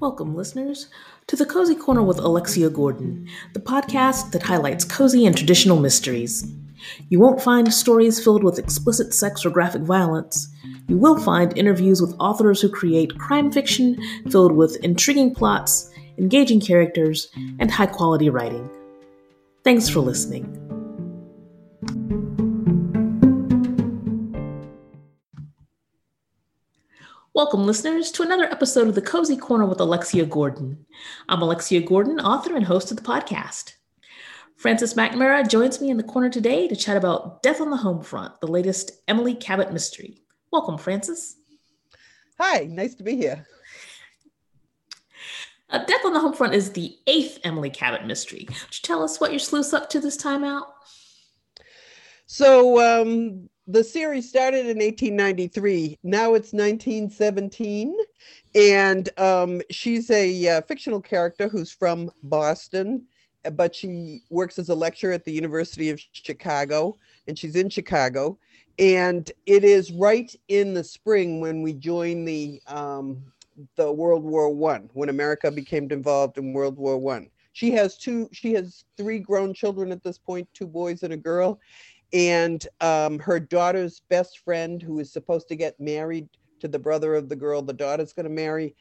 Welcome, listeners, to The Cozy Corner with Alexia Gordon, the podcast that highlights cozy and traditional mysteries. You won't find stories filled with explicit sex or graphic violence. You will find interviews with authors who create crime fiction filled with intriguing plots, engaging characters, and high-quality writing. Thanks for listening. Welcome, listeners, to another episode of The Cozy Corner with Alexia Gordon. I'm Alexia Gordon, author and host of the podcast. Frances McNamara joins me in the corner today to chat about Death on the Homefront, the latest Emily Cabot mystery. Welcome, Frances. Hi, nice to be here. Death on the Homefront is the eighth Emily Cabot mystery. Could you tell us what you're sleuths up to this time out? So, the series started in 1893. Now it's 1917. And she's a fictional character who's from Boston, but she works as a lecturer at the University of Chicago, and she's in Chicago. And it is right in the spring when we join the World War One, when America became involved in World War One. She has three grown children at this point, two boys and a girl. And her daughter's best friend, who is supposed to get married to the brother of the girl the daughter's going to marry,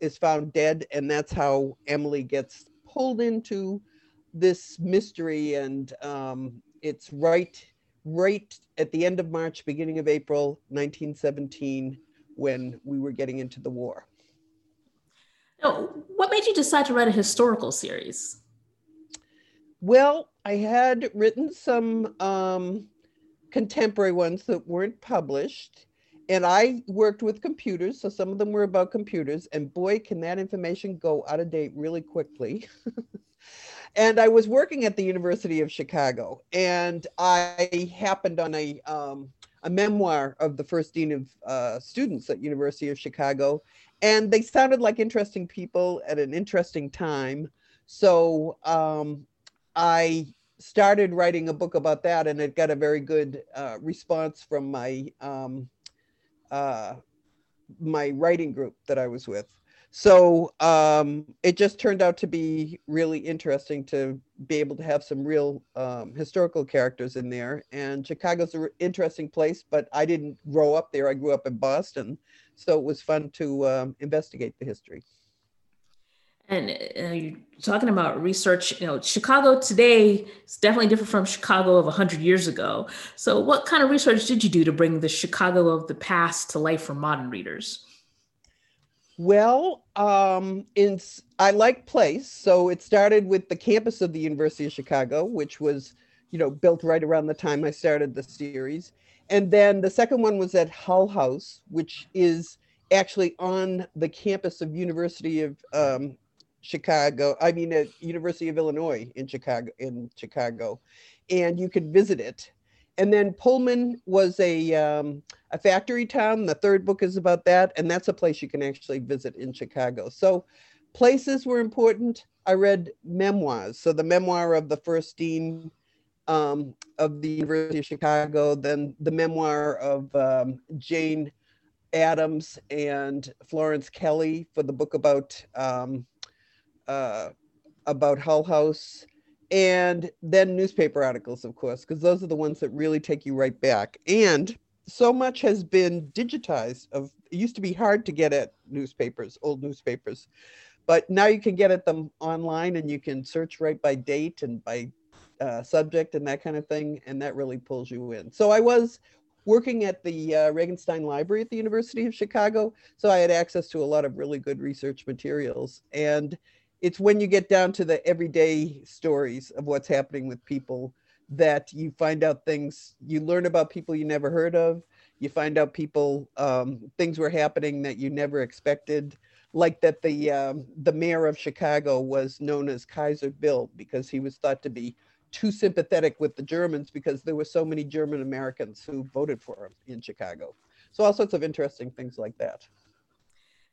is found dead. And that's how Emily gets pulled into this mystery. And it's right at the end of March, beginning of April, 1917, when we were getting into the war. Now, what made you decide to write a historical series? Well, I had written some contemporary ones that weren't published, and I worked with computers, so some of them were about computers, and boy, can that information go out of date really quickly. And I was working at the University of Chicago, and I happened on a memoir of the first dean of students at University of Chicago, and they sounded like interesting people at an interesting time. So I started writing a book about that, and it got a very good response from my writing group that I was with. So it just turned out to be really interesting to be able to have some real historical characters in there. And Chicago's an interesting place, but I didn't grow up there. I grew up in Boston. So it was fun to investigate the history. And you're talking about research, Chicago today is definitely different from Chicago of 100 years ago. So what kind of research did you do to bring the Chicago of the past to life for modern readers? Well, I like place. So it started with the campus of the University of Chicago, which was, built right around the time I started the series. And then the second one was at Hull House, which is actually on the campus of University of Illinois in Chicago, and you could visit it. And then Pullman was a factory town. The third book is about that, and that's a place you can actually visit in Chicago. So places were important. I read memoirs. So the memoir of the first dean of the University of Chicago, then the memoir of Jane Addams and Florence Kelley for the book about Hull House, and then newspaper articles, of course, because those are the ones that really take you right back. And so much has been digitized. It used to be hard to get at old newspapers, but now you can get at them online, and you can search right by date and by subject and that kind of thing, and that really pulls you in. So I was working at the Regenstein Library at the University of Chicago, so I had access to a lot of really good research materials. And it's when you get down to the everyday stories of what's happening with people that you find out things. You learn about people you never heard of. You find out things were happening that you never expected, like that the mayor of Chicago was known as Kaiser Bill because he was thought to be too sympathetic with the Germans because there were so many German Americans who voted for him in Chicago. So all sorts of interesting things like that.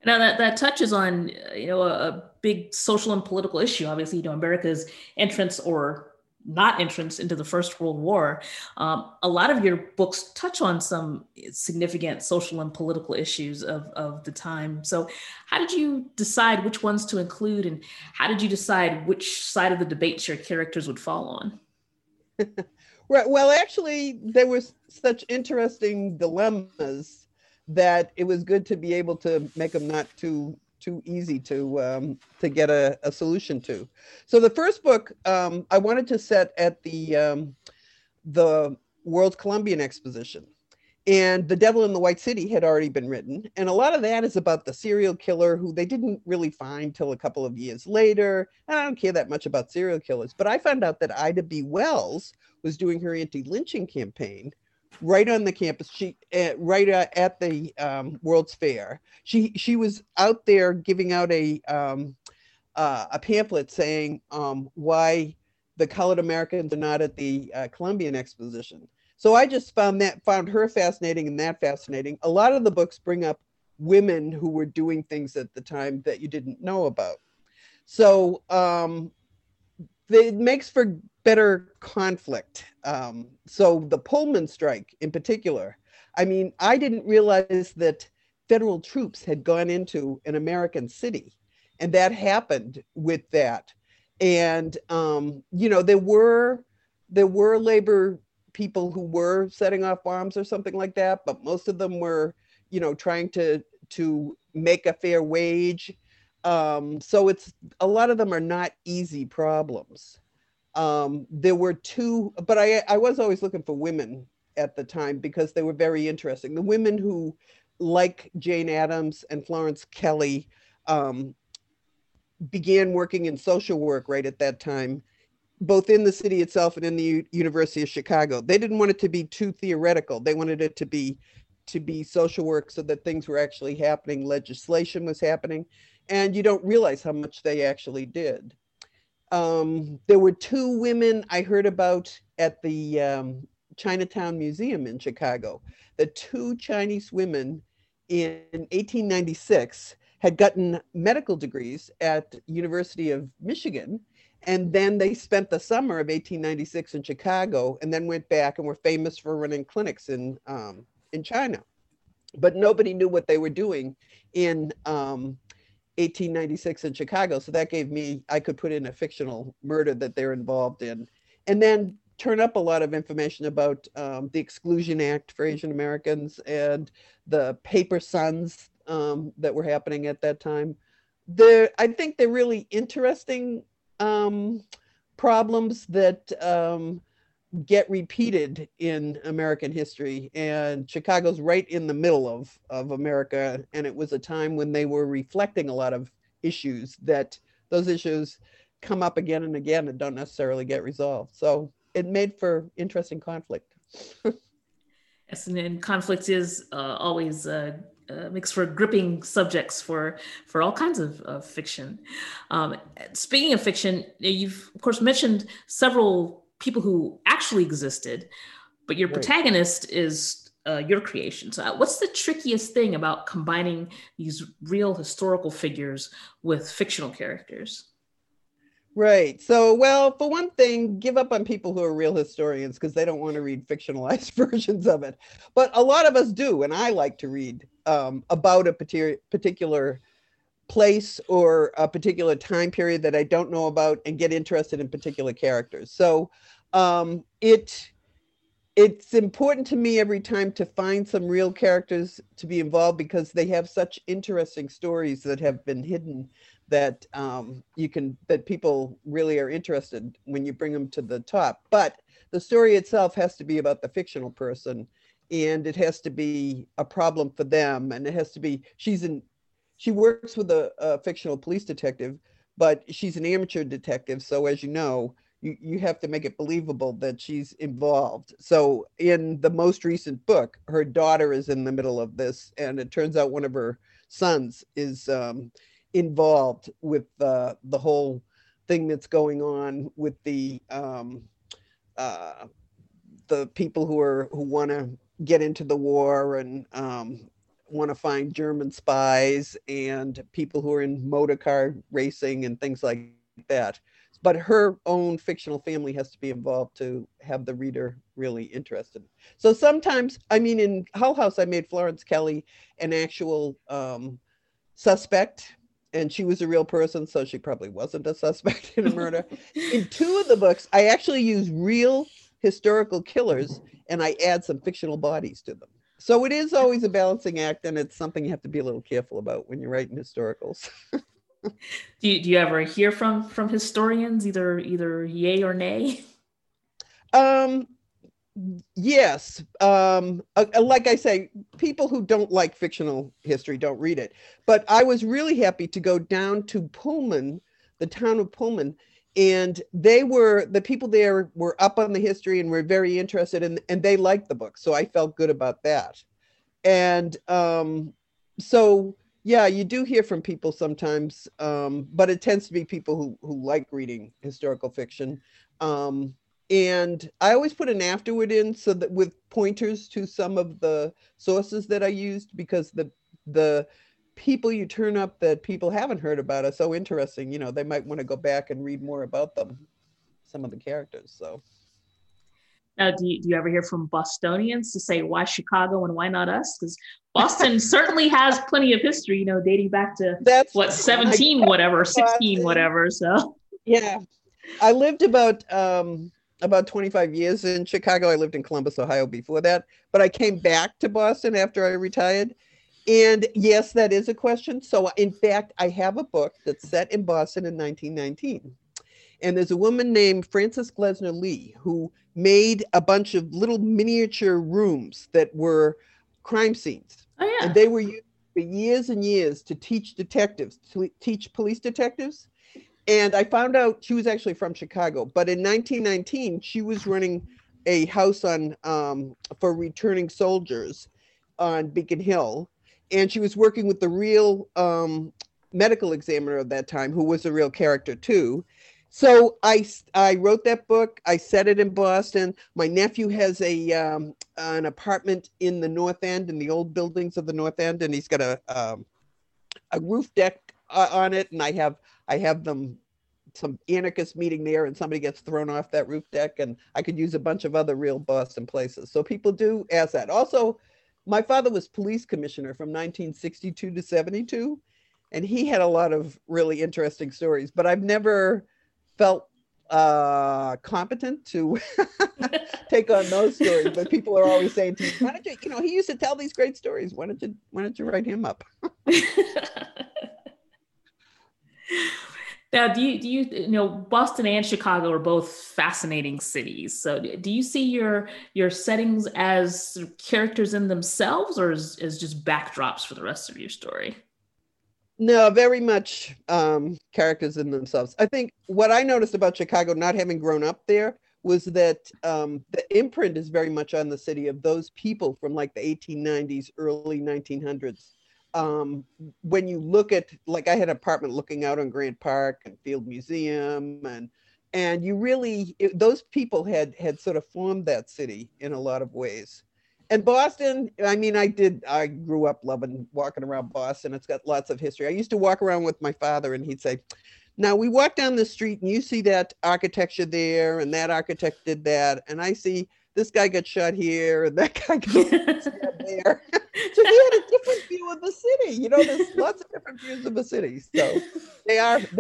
Now that touches on, a big social and political issue. Obviously, America's entrance or not entrance into the First World War. A lot of your books touch on some significant social and political issues of the time. So how did you decide which ones to include, and how did you decide which side of the debates your characters would fall on? Right. Well, actually, there were such interesting dilemmas that it was good to be able to make them not too easy to get a solution to. So the first book I wanted to set at the World Columbian Exposition, and The Devil in the White City had already been written. And a lot of that is about the serial killer who they didn't really find till a couple of years later. And I don't care that much about serial killers, but I found out that Ida B. Wells was doing her anti-lynching campaign right on the campus, at the World's Fair. She was out there giving out a pamphlet saying why the colored Americans are not at the Columbian Exposition. So I just found her fascinating and that fascinating. A lot of the books bring up women who were doing things at the time that you didn't know about. So it makes for better conflict. So the Pullman strike in particular, I mean, I didn't realize that federal troops had gone into an American city, and that happened with that. And, you know, there were labor people who were setting off bombs or something like that, but most of them were, you know, trying to make a fair wage. So it's, a lot of them are not easy problems. There were two, but I was always looking for women at the time because they were very interesting. The women who, like Jane Addams and Florence Kelley, began working in social work right at that time, both in the city itself and in the University of Chicago. They didn't want it to be too theoretical. They wanted it to be social work so that things were actually happening, legislation was happening, and you don't realize how much they actually did. There were two women I heard about at the Chinatown Museum in Chicago. The two Chinese women in 1896 had gotten medical degrees at University of Michigan, and then they spent the summer of 1896 in Chicago and then went back and were famous for running clinics in China. But nobody knew what they were doing in 1896 in Chicago. So that gave me, I could put in a fictional murder that they're involved in, and then turn up a lot of information about the Exclusion Act for Asian Americans and the paper sons that were happening at that time. I think they're really interesting problems that get repeated in American history, and Chicago's right in the middle of America, and it was a time when they were reflecting a lot of issues, that those issues come up again and again and don't necessarily get resolved. So it made for interesting conflict. Yes, and conflict is always makes for gripping subjects for all kinds of fiction. Speaking of fiction, you've of course mentioned several people who actually existed, but your protagonist is your creation. So what's the trickiest thing about combining these real historical figures with fictional characters? Right. So, well, for one thing, give up on people who are real historians because they don't want to read fictionalized versions of it. But a lot of us do, and I like to read about a particular place or a particular time period that I don't know about and get interested in particular characters. So it's important to me every time to find some real characters to be involved because they have such interesting stories that have been hidden that that people really are interested when you bring them to the top. But the story itself has to be about the fictional person, and it has to be a problem for them, and it has to be, she works with a fictional police detective, but she's an amateur detective. So as you know, you have to make it believable that she's involved. So in the most recent book, her daughter is in the middle of this, and it turns out one of her sons is involved with the whole thing that's going on with the people who want to get into the war and want to find German spies and people who are in motor car racing and things like that. but her own fictional family has to be involved to have the reader really interested. So sometimes, I mean, in Hull House, I made Florence Kelley an actual suspect, and she was a real person, so she probably wasn't a suspect in a murder. In two of the books, I actually use real historical killers, and I add some fictional bodies to them. So it is always a balancing act, and it's something you have to be a little careful about when you're writing historicals. Do you ever hear from historians, either yay or nay? Yes. Like I say, people who don't like fictional history don't read it. But I was really happy to go down to Pullman, the town of Pullman, and the people there were up on the history and were very interested, and they liked the book. So I felt good about that. And so, yeah, you do hear from people sometimes, but it tends to be people who like reading historical fiction. And I always put an afterword in so that with pointers to some of the sources that I used, because the people you turn up that people haven't heard about are so interesting, you know, they might want to go back and read more about them, some of the characters. So now, do you ever hear from Bostonians to say, why Chicago and why not us? Because Boston certainly has plenty of history, you know, dating back to 16, whatever. So yeah, I lived about 25 years in Chicago. I lived in Columbus, Ohio before that, but I came back to Boston after I retired. And yes, that is a question. So in fact, I have a book that's set in Boston in 1919. And there's a woman named Frances Glessner Lee who made a bunch of little miniature rooms that were crime scenes. Oh, yeah. And they were used for years and years to teach detectives, to teach police detectives. And I found out she was actually from Chicago, but in 1919, she was running a house on for returning soldiers on Beacon Hill. And she was working with the real medical examiner of that time, who was a real character too. So I wrote that book. I set it in Boston. My nephew has an apartment in the North End, in the old buildings of the North End, and he's got a roof deck on it. And I have them some anarchist meeting there, and somebody gets thrown off that roof deck. And I could use a bunch of other real Boston places. So people do ask that. Also, my father was police commissioner from 1962 to 72, and he had a lot of really interesting stories. But I've never felt competent to take on those stories, but people are always saying to me, why don't you, you know, he used to tell these great stories, why don't you write him up? Now, do you know Boston and Chicago are both fascinating cities, so do you see your settings as characters in themselves, or as just backdrops for the rest of your story? No, very much characters in themselves. I think what I noticed about Chicago, not having grown up there, was that the imprint is very much on the city of those people from like the 1890s, early 1900s. When you look at, like, I had an apartment looking out on Grant Park and Field Museum, and you really, those people had sort of formed that city in a lot of ways. And Boston, I mean, I grew up loving walking around Boston. It's got lots of history. I used to walk around with my father, and he'd say, now we walk down the street and you see that architecture there, and that architect did that. And I see this guy got shot here, and that guy got shot there. So he had a different view of the city. You know, there's lots of different views of the city. So they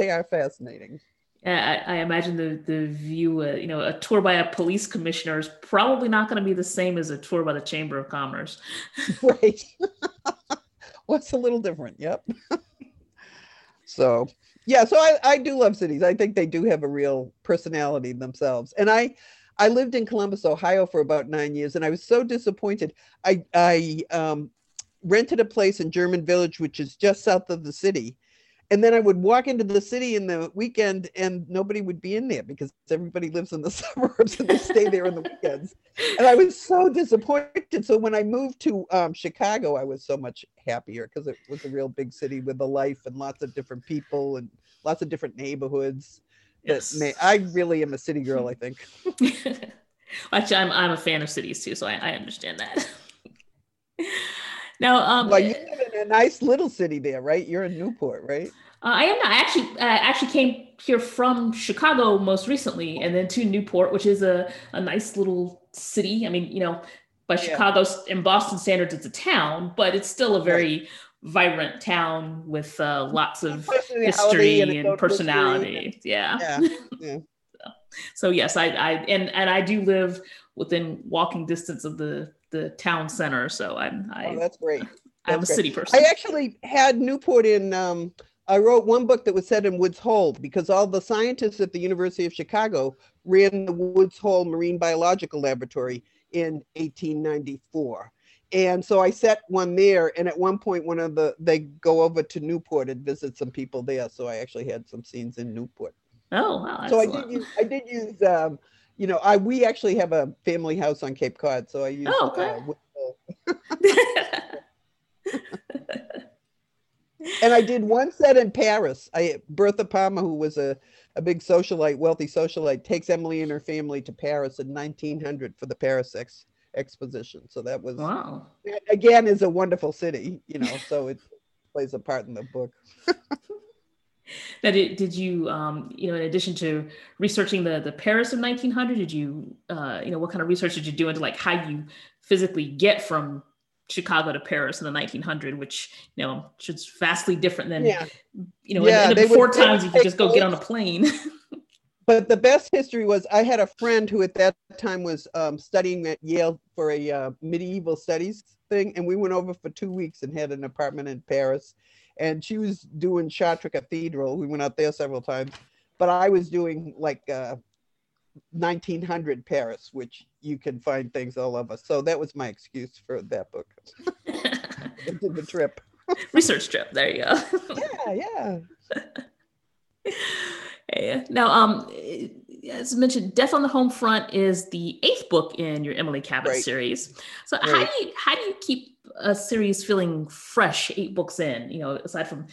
are fascinating. I imagine the view, you know, a tour by a police commissioner is probably not going to be the same as a tour by the Chamber of Commerce. Right. What's a little different? Yep. So, yeah, so I do love cities. I think they do have a real personality themselves. And I lived in Columbus, Ohio for about 9 years, and I was so disappointed. I rented a place in German Village, which is just south of the city. And then I would walk into the city in the weekend and nobody would be in there because everybody lives in the suburbs and they stay there in the weekends. And I was so disappointed. So when I moved to Chicago, I was so much happier because it was a real big city with a life and lots of different people and lots of different neighborhoods. Yes. I really am a city girl, I think. Actually, I'm a fan of cities too, so I understand that. Now, well, you live in in a nice little city there, right? You're in Newport, right? I am not. I actually came here from Chicago most recently, and then to Newport, which is a nice little city. I mean, you know, by Chicago's and Boston standards, it's a town, but it's still a very vibrant town with lots of history and personality. Yeah. So yes, I do live within walking distance of the town center. So that's great. I'm a city person. I actually had Newport in, I wrote one book that was set in Woods Hole because all the scientists at the University of Chicago ran the Woods Hole Marine Biological Laboratory in 1894. And so I set one there, and at one point, they go over to Newport and visit some people there. So I actually had some scenes in Newport. Oh, wow! Excellent. So I did use. We actually have a family house on Cape Cod, so I used. Oh, okay. And I did one set in Paris. Bertha Palmer, who was a big socialite, wealthy socialite, takes Emily and her family to Paris in 1900 for the Paris Exposition. So that was, wow. Again, is a wonderful city, so it plays a part in the book. Now, did you, in addition to researching the Paris of 1900, did you, what kind of research did you do into like how you physically get from Chicago to Paris in the 1900, which, it's vastly different than, in the before times you could just go get on a plane. But the best history was I had a friend who at that time was studying at Yale for a medieval studies thing. And we went over for 2 weeks and had an apartment in Paris. And she was doing Chartres Cathedral. We went out there several times. But I was doing 1900 Paris, which you can find things all over. So that was my excuse for that book. I did the trip. Research trip. There you go. Yeah. Now, as mentioned, Death on the Homefront is the 8th book in your Emily Cabot series. So how do you keep a series feeling fresh 8 books in, aside from,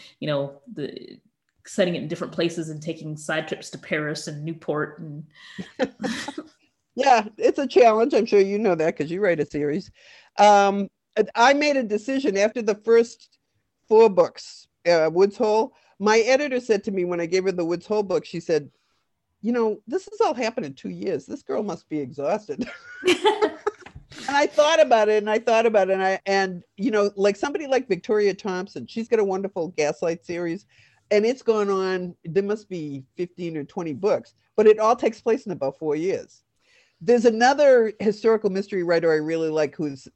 the setting it in different places and taking side trips to Paris and Newport and... Yeah, it's a challenge. I'm sure you know that because you write a series. I made a decision after the first 4 books, Woods Hole. My editor said to me when I gave her the Woods Hole book, she said, this has all happened in 2 years. This girl must be exhausted. And I thought about it. Somebody like Victoria Thompson, she's got a wonderful Gaslight series. And it's gone on, there must be 15 or 20 books. But it all takes place in about 4 years. There's another historical mystery writer I really like who's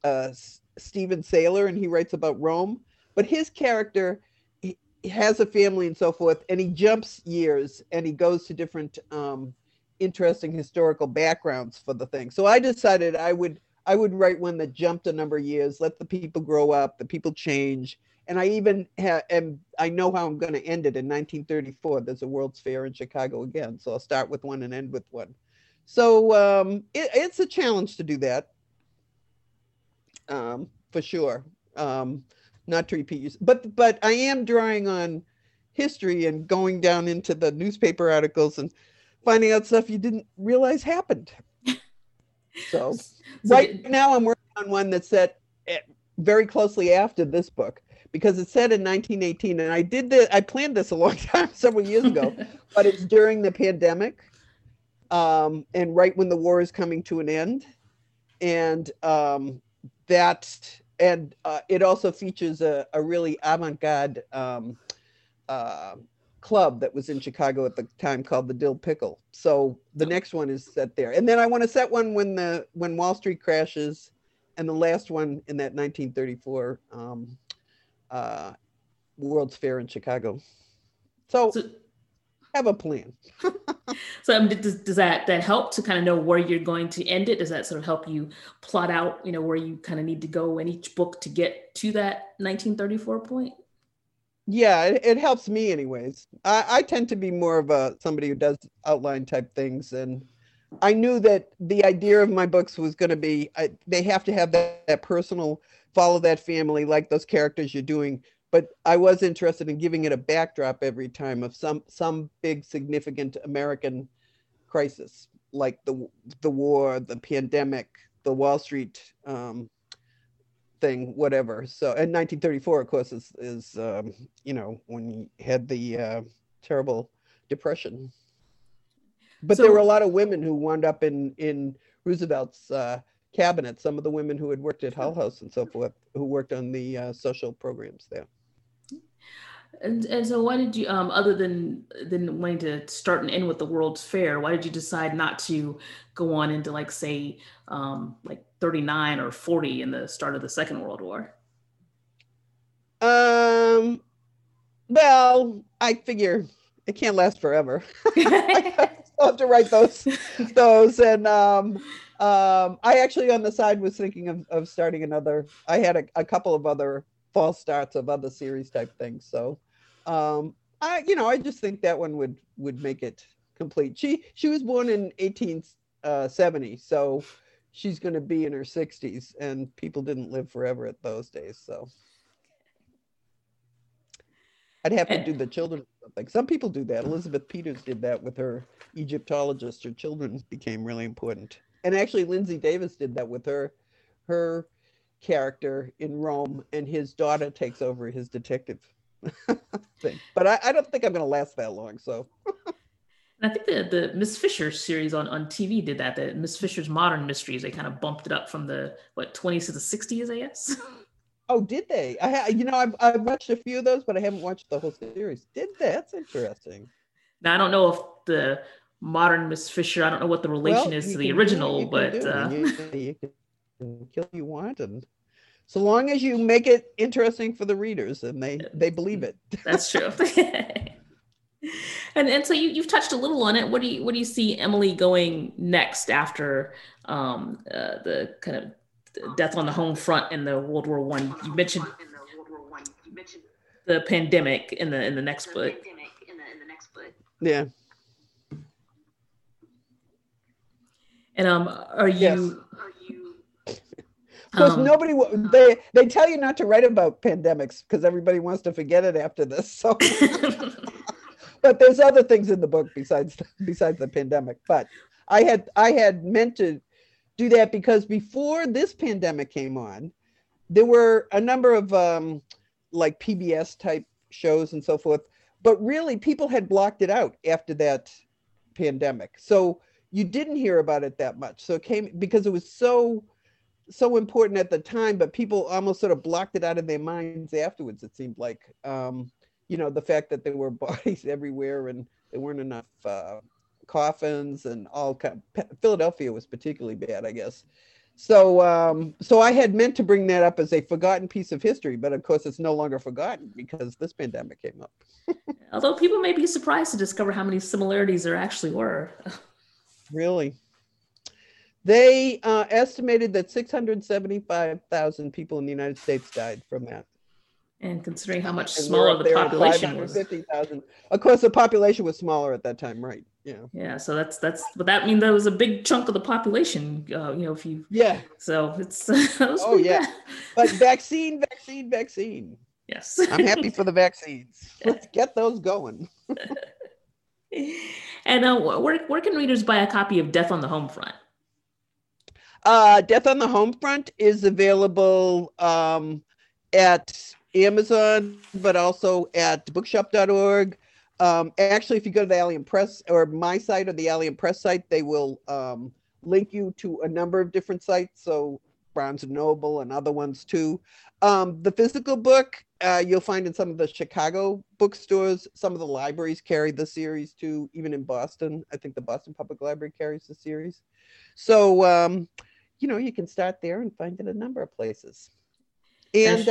Stephen Saylor, and he writes about Rome. But his character... he has a family and so forth, and he jumps years and he goes to different interesting historical backgrounds for the thing. So I decided I would write one that jumped a number of years, let the people grow up, the people change. And I even I know how I'm going to end it in 1934. There's a World's Fair in Chicago again. So I'll start with one and end with one. So it's a challenge to do that. For sure. Not to repeat you, but I am drawing on history and going down into the newspaper articles and finding out stuff you didn't realize happened. Now I'm working on one that's set very closely after this book because it's set in 1918, and I planned this a long time, several years ago, but it's during the pandemic, and right when the war is coming to an end, and it also features a really avant-garde club that was in Chicago at the time called the Dill Pickle. So the next one is set there. And then I want to set one when Wall Street crashes, and the last one in that 1934 World's Fair in Chicago. So have a plan. So does that help to kind of know where you're going to end it? Does that sort of help you plot out, where you kind of need to go in each book to get to that 1934 point? Yeah, it helps me anyways. I tend to be more of somebody who does outline type things. And I knew that the idea of my books was going to be, they have to have that personal, follow that family, like those characters you're doing. But I was interested in giving it a backdrop every time of some big significant American crisis, like the war, the pandemic, the Wall Street thing, whatever. So in 1934, of course, is you know, when you had the terrible Depression. But so, there were a lot of women who wound up in Roosevelt's cabinet, some of the women who had worked at Hull House and so forth, who worked on the social programs there. And so why did you, other than wanting to start and end with the World's Fair, why did you decide not to go on into like, say, like 39 or 40 in the start of the Second World War? Well, I figure it can't last forever. I still have to write those. And I actually on the side was thinking of starting another. I had a couple of other false starts of other series type things. So I just think that one would make it complete. She was born in 1870, so she's going to be in her 60s, and people didn't live forever at those days. So I'd have to do the children. Like some people do that. Elizabeth Peters did that with her Egyptologist. Her children became really important. And actually Lindsay Davis did that with her character in Rome, and his daughter takes over his detective thing. But I don't think I'm going to last that long. So, and I think the Miss Fisher series on TV did that. The Miss Fisher's Modern Mysteries, they kind of bumped it up from the 20s to the 60s, I guess. Oh, did they? I've watched a few of those, but I haven't watched the whole series. Did they? That's interesting. Now, I don't know if the modern Miss Fisher, I don't know what the relation is to the original, but... You kill you want, and so long as you make it interesting for the readers, and they believe it. That's true. And so you've touched a little on it. What do you see Emily going next after the kind of Death on the Home Front in the World War I? You mentioned the pandemic in the next book. Yeah. And are you? Yes. Of course, nobody. They tell you not to write about pandemics because everybody wants to forget it after this. So, but there's other things in the book besides the pandemic. But I had meant to do that because before this pandemic came on, there were a number of like PBS type shows and so forth. But really, people had blocked it out after that pandemic, so you didn't hear about it that much. So it came because it was so important at the time, but people almost sort of blocked it out of their minds afterwards, it seemed like. The fact that there were bodies everywhere and there weren't enough coffins and all kind of, Philadelphia was particularly bad, I guess. So I had meant to bring that up as a forgotten piece of history, but of course it's no longer forgotten because this pandemic came up. Although people may be surprised to discover how many similarities there actually were. Really? They estimated that 675,000 people in the United States died from that. And considering how much smaller the population was. 550,000. Of course, the population was smaller at that time, right? Yeah. Yeah. So that's. But that means that was a big chunk of the population. If you. Yeah. So it's. Oh yeah. Bad. But vaccine. Yes. I'm happy for the vaccines. Let's get those going. And where can readers buy a copy of Death on the Home Front? Death on the Homefront is available at Amazon, but also at bookshop.org. Actually, if you go to the Allium Press or my site or the Allium Press site, they will link you to a number of different sites. So Barnes & Noble and other ones too. The physical book you'll find in some of the Chicago bookstores. Some of the libraries carry the series too, even in Boston. I think the Boston Public Library carries the series. So, you can start there and find it a number of places. And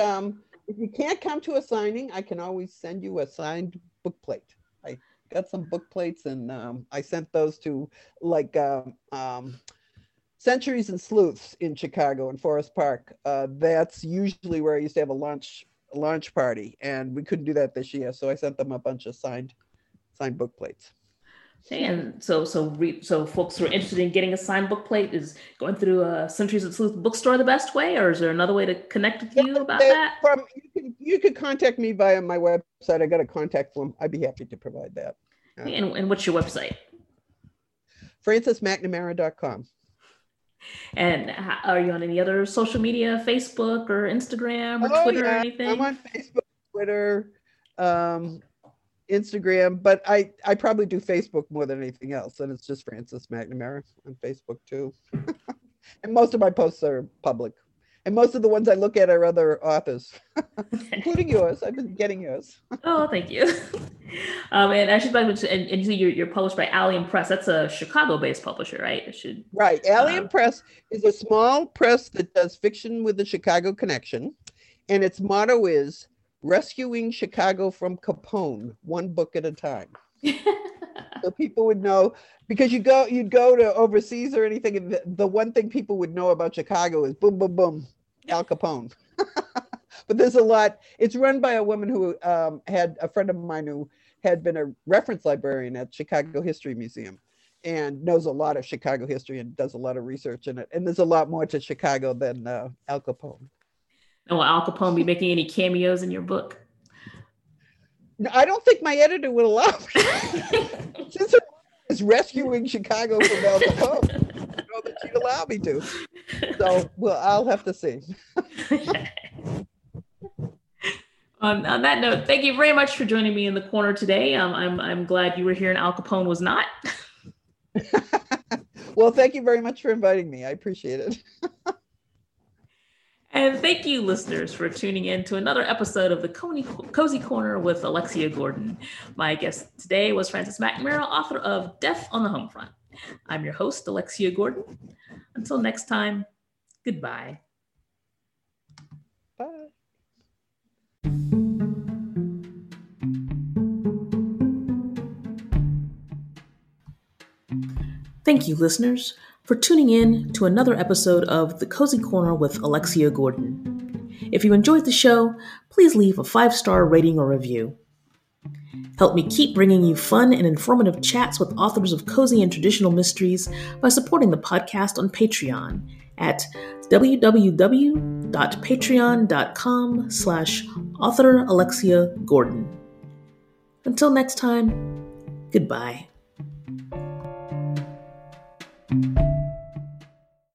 if you can't come to a signing, I can always send you a signed book plate. I got some book plates, and I sent those to like Centuries and Sleuths in Chicago and Forest Park. That's usually where I used to have a launch party, and we couldn't do that this year, so I sent them a bunch of signed book plates. And so folks who are interested in getting a signed book plate, is going through a Centuries of Sleuth bookstore the best way, or is there another way to connect with you about that? You could contact me via my website. I got a contact form. I'd be happy to provide that. And what's your website? FrancisMcNamara.com. And are you on any other social media, Facebook or Instagram or Twitter or anything? I'm on Facebook, Twitter, Instagram, but I probably do Facebook more than anything else. And it's just Frances McNamara on Facebook too. And most of my posts are public. And most of the ones I look at are other authors, including yours. I've been getting yours. Oh, thank you. And I should like to, and you're published by Allium Press. That's a Chicago-based publisher, right? Right. Allium Press is a small press that does fiction with the Chicago connection. And its motto is rescuing Chicago from Capone, one book at a time. So people would know, because you'd go to overseas or anything, and the one thing people would know about Chicago is boom, boom, boom, Al Capone. But there's a lot. It's run by a woman who had a friend of mine who had been a reference librarian at Chicago History Museum and knows a lot of Chicago history and does a lot of research in it. And there's a lot more to Chicago than Al Capone. And will Al Capone be making any cameos in your book? No, I don't think my editor would allow me. Since her is rescuing Chicago from Al Capone, I don't know that she'd allow me to. So, well, I'll have to see. On that note, thank you very much for joining me in the corner today. I'm glad you were here and Al Capone was not. Well, thank you very much for inviting me. I appreciate it. And thank you, listeners, for tuning in to another episode of the Cozy Corner with Alexia Gordon. My guest today was Frances McNamara, author of Death on the Homefront. I'm your host, Alexia Gordon. Until next time, goodbye. Bye. Thank you, listeners, for tuning in to another episode of The Cozy Corner with Alexia Gordon. If you enjoyed the show, please leave a 5-star rating or review. Help me keep bringing you fun and informative chats with authors of cozy and traditional mysteries by supporting the podcast on Patreon at www.patreon.com/authoralexiagordon. Until next time, goodbye.